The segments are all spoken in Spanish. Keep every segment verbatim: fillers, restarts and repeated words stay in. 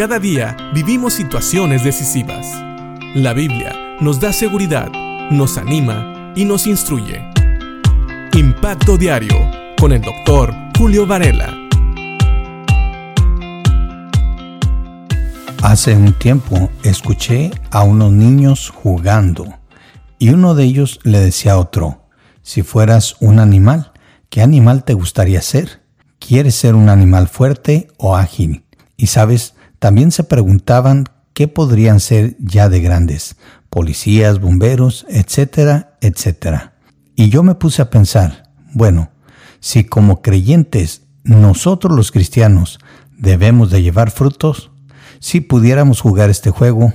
cada día vivimos situaciones decisivas. La Biblia nos da seguridad, nos anima y nos instruye. Impacto Diario con el doctor Julio Varela. Hace un tiempo escuché a unos niños jugando y uno de ellos le decía a otro: si fueras un animal, ¿qué animal te gustaría ser? ¿Quieres ser un animal fuerte o ágil? Y sabes, también se preguntaban qué podrían ser ya de grandes, policías, bomberos, etcétera, etcétera. Y yo me puse a pensar, bueno, si como creyentes nosotros los cristianos debemos de llevar frutos, si pudiéramos jugar este juego,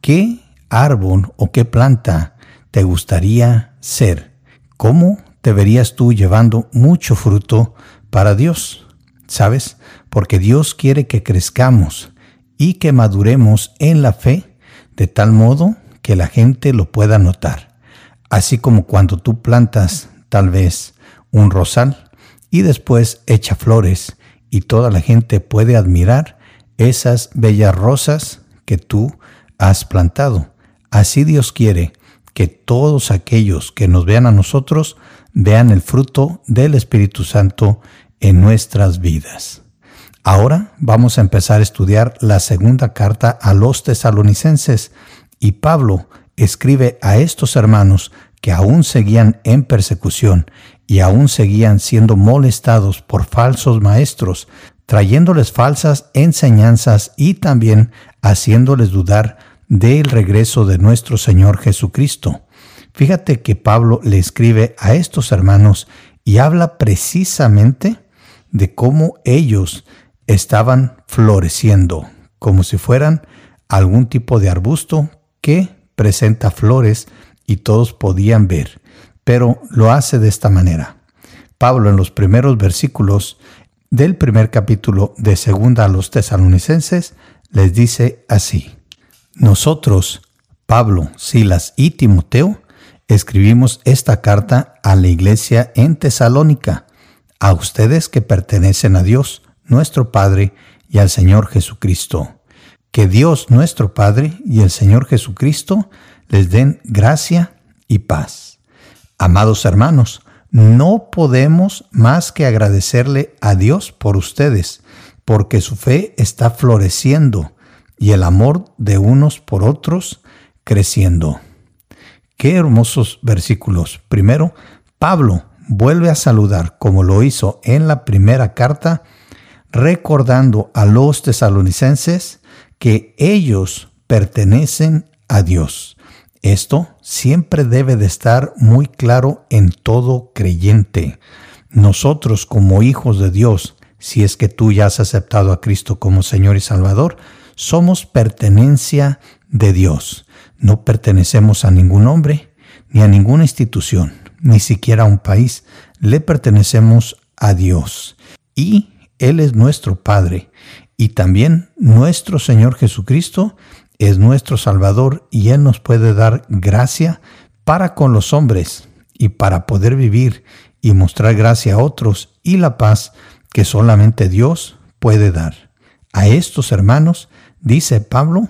¿qué árbol o qué planta te gustaría ser? ¿Cómo te verías tú llevando mucho fruto para Dios? ¿Sabes? Porque Dios quiere que crezcamos y que maduremos en la fe de tal modo que la gente lo pueda notar. Así como cuando tú plantas tal vez un rosal y después echa flores y toda la gente puede admirar esas bellas rosas que tú has plantado. Así Dios quiere que todos aquellos que nos vean a nosotros vean el fruto del Espíritu Santo en nuestras vidas. Ahora vamos a empezar a estudiar la segunda carta a los Tesalonicenses, y Pablo escribe a estos hermanos que aún seguían en persecución y aún seguían siendo molestados por falsos maestros, trayéndoles falsas enseñanzas y también haciéndoles dudar del regreso de nuestro Señor Jesucristo. Fíjate que Pablo le escribe a estos hermanos y habla precisamente de cómo ellos estaban floreciendo, como si fueran algún tipo de arbusto que presenta flores y todos podían ver, pero lo hace de esta manera. Pablo, en los primeros versículos del primer capítulo de Segunda a los Tesalonicenses, les dice así: Nosotros, Pablo, Silas y Timoteo, escribimos esta carta a la iglesia en Tesalónica, a ustedes que pertenecen a Dios, nuestro Padre, y al Señor Jesucristo. Que Dios, nuestro Padre, y el Señor Jesucristo les den gracia y paz. Amados hermanos, no podemos más que agradecerle a Dios por ustedes, porque su fe está floreciendo y el amor de unos por otros creciendo. Qué hermosos versículos. Primero, Pablo vuelve a saludar, como lo hizo en la primera carta, recordando a los tesalonicenses que ellos pertenecen a Dios. Esto siempre debe de estar muy claro en todo creyente. Nosotros, como hijos de Dios, si es que tú ya has aceptado a Cristo como Señor y Salvador, somos pertenencia de Dios. No pertenecemos a ningún hombre, ni a ninguna institución, ni siquiera a un país. Le pertenecemos a Dios. Y Él es nuestro Padre. Y también nuestro Señor Jesucristo es nuestro Salvador, y Él nos puede dar gracia para con los hombres y para poder vivir y mostrar gracia a otros y la paz que solamente Dios puede dar. A estos hermanos dice Pablo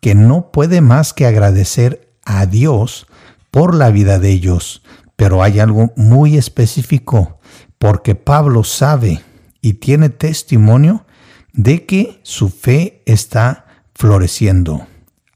que no puede más que agradecer a Dios por la vida de ellos, pero hay algo muy específico, porque Pablo sabe y tiene testimonio de que su fe está floreciendo.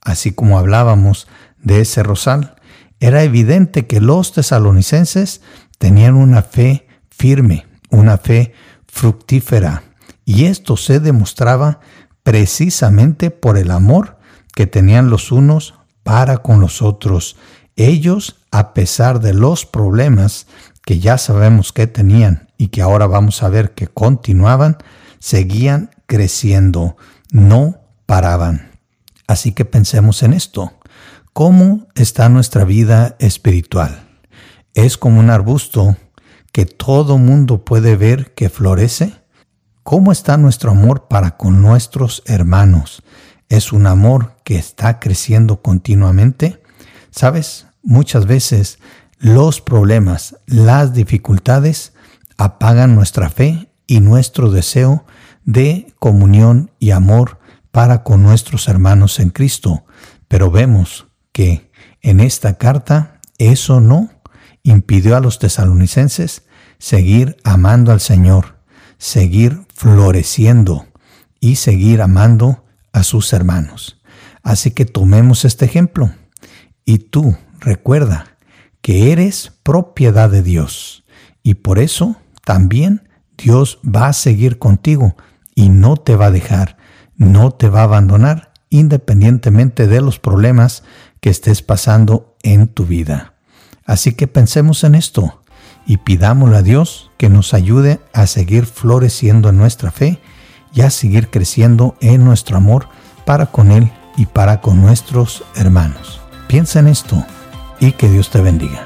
Así como hablábamos de ese rosal, era evidente que los tesalonicenses tenían una fe firme, una fe fructífera, y esto se demostraba precisamente por el amor que tenían los unos para con los otros. Ellos, a pesar de los problemas que ya sabemos que tenían y que ahora vamos a ver que continuaban, seguían creciendo, no paraban. Así que pensemos en esto. ¿Cómo está nuestra vida espiritual? ¿Es como un arbusto que todo mundo puede ver que florece? ¿Cómo está nuestro amor para con nuestros hermanos? ¿Es un amor que está creciendo continuamente? ¿Sabes? Muchas veces los problemas, las dificultades apagan nuestra fe y nuestro deseo de comunión y amor para con nuestros hermanos en Cristo, pero vemos que en esta carta eso no impidió a los tesalonicenses seguir amando al Señor, seguir floreciendo y seguir amando a sus hermanos. Así que tomemos este ejemplo y tú recuerda que eres propiedad de Dios y por eso también Dios va a seguir contigo y no te va a dejar, no te va a abandonar independientemente de los problemas que estés pasando en tu vida. Así que pensemos en esto y pidámosle a Dios que nos ayude a seguir floreciendo en nuestra fe y a seguir creciendo en nuestro amor para con Él y para con nuestros hermanos. Piensa en esto y que Dios te bendiga.